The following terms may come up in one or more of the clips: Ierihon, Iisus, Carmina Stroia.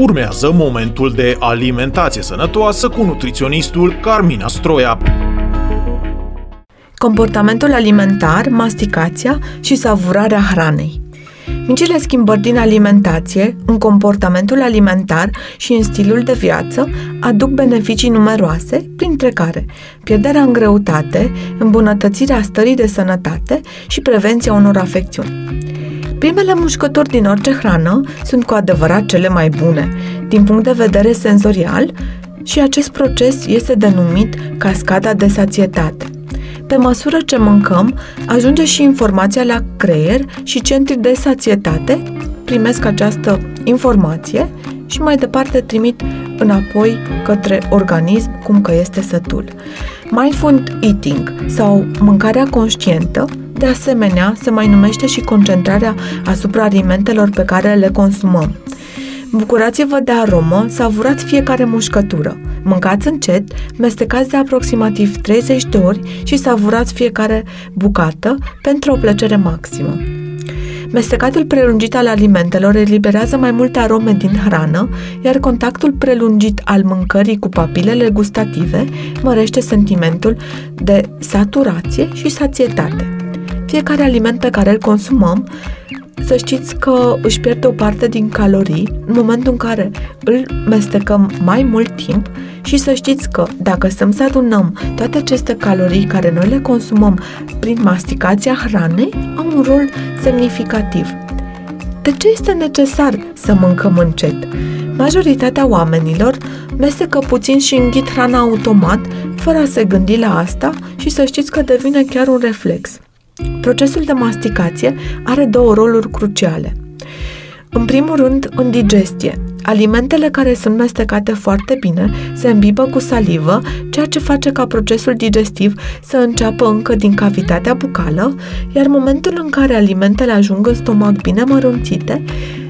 Urmează momentul de alimentație sănătoasă cu nutriționistul Carmina Stroia. Comportamentul alimentar, masticația și savurarea hranei. Micile schimbări din alimentație, în comportamentul alimentar și în stilul de viață aduc beneficii numeroase, printre care pierderea în greutate, îmbunătățirea stării de sănătate și prevenția unor afecțiuni. Primele mușcături din orice hrană sunt cu adevărat cele mai bune, din punct de vedere senzorial, și acest proces este denumit cascada de sațietate. Pe măsură ce mâncăm, ajunge și informația la creier și centrii de sațietate primesc această informație și mai departe trimit înapoi către organism cum că este sătul. Mindful eating sau mâncarea conștientă, de asemenea, se mai numește și concentrarea asupra alimentelor pe care le consumăm. Bucurați-vă de aromă, savurați fiecare mușcătură. Mâncați încet, mestecați de aproximativ 30 de ori și savurați fiecare bucată pentru o plăcere maximă. Mestecatul prelungit al alimentelor eliberează mai multe arome din hrană, iar contactul prelungit al mâncării cu papilele gustative mărește sentimentul de saturație și sațietate. Fiecare aliment pe care îl consumăm, să știți că își pierde o parte din calorii în momentul în care îl mestecăm mai mult timp și să știți că dacă stăm să adunăm toate aceste calorii care noi le consumăm prin masticația hranei, au un rol semnificativ. De ce este necesar să mâncăm încet? Majoritatea oamenilor mestecă puțin și înghit hrana automat, fără a se gândi la asta și să știți că devine chiar un reflex. Procesul de masticație are două roluri cruciale. În primul rând, în digestie. Alimentele care sunt mestecate foarte bine se îmbibă cu salivă, ceea ce face ca procesul digestiv să înceapă încă din cavitatea bucală, iar momentul în care alimentele ajung în stomac bine mărunțite,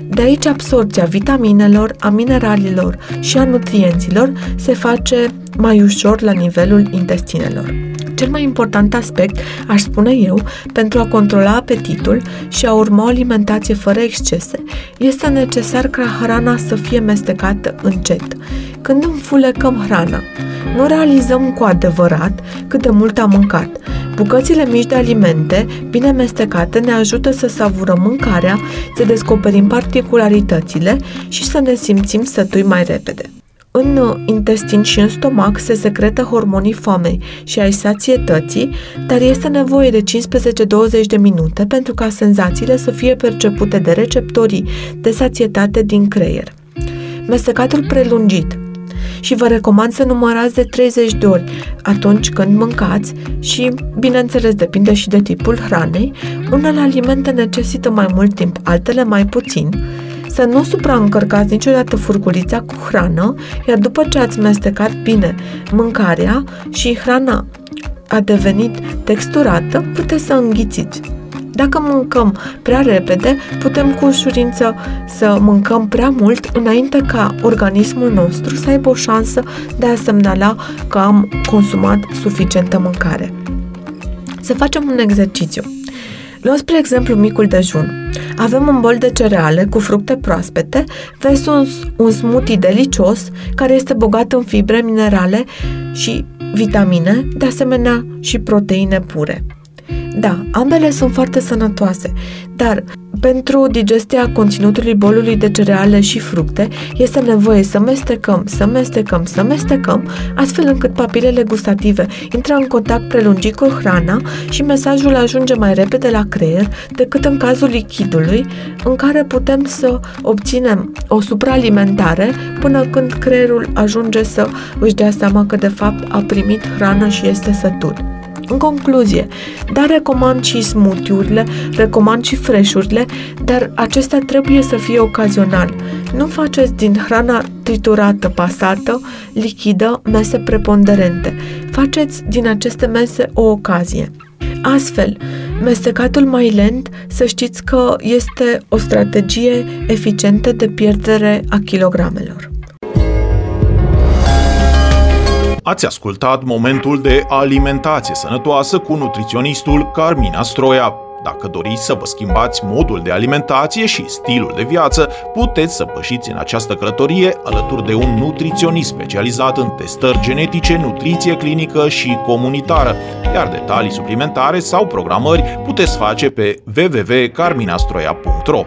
de aici absorpția vitaminelor, a mineralilor și a nutrienților se face mai ușor la nivelul intestinelor. Cel mai important aspect, aș spune eu, pentru a controla apetitul și a urma o alimentație fără excese, este necesar ca hrana să fie mestecată încet. Când înfulecăm hrana, nu realizăm cu adevărat cât de mult am mâncat. Bucățile mici de alimente, bine mestecate, ne ajută să savurăm mâncarea, să descoperim particularitățile și să ne simțim sătui mai repede. În intestin și în stomac se secretă hormonii foamei și ai sațietății, dar este nevoie de 15-20 de minute pentru ca senzațiile să fie percepute de receptorii de sațietate din creier. Mestecatul prelungit. Și vă recomand să numărați de 30 de ori atunci când mâncați și, bineînțeles, depinde și de tipul hranei. Unele alimente necesită mai mult timp, altele mai puțin. Să nu supraîncărcați niciodată furculița cu hrană, iar după ce ați mestecat bine mâncarea și hrana a devenit texturată, puteți să înghițiți. Dacă mâncăm prea repede, putem cu ușurință să mâncăm prea mult înainte ca organismul nostru să aibă o șansă de a semnala că am consumat suficientă mâncare. Să facem un exercițiu. Luăm, spre exemplu, micul dejun. Avem un bol de cereale cu fructe proaspete versus un smoothie delicios care este bogat în fibre, minerale și vitamine, de asemenea și proteine pure. Da, ambele sunt foarte sănătoase, dar pentru digestia conținutului bolului de cereale și fructe este nevoie să mestecăm, astfel încât papilele gustative intră în contact prelungit cu hrana și mesajul ajunge mai repede la creier decât în cazul lichidului, în care putem să obținem o supraalimentare până când creierul ajunge să își dea seama că de fapt a primit hrană și este sătul. În concluzie, dar recomand și smoothie-urile, recomand și fresh-urile, dar acestea trebuie să fie ocazional. Nu faceți din hrana triturată, pasată, lichidă, mese preponderente. Faceți din aceste mese o ocazie. Astfel, mestecatul mai lent, să știți că este o strategie eficientă de pierdere a kilogramelor. Ați ascultat momentul de alimentație sănătoasă cu nutriționistul Carmina Stroia. Dacă doriți să vă schimbați modul de alimentație și stilul de viață, puteți să pășiți în această călătorie alături de un nutriționist specializat în testări genetice, nutriție clinică și comunitară, iar detalii suplimentare sau programări puteți face pe www.carminastroia.ro.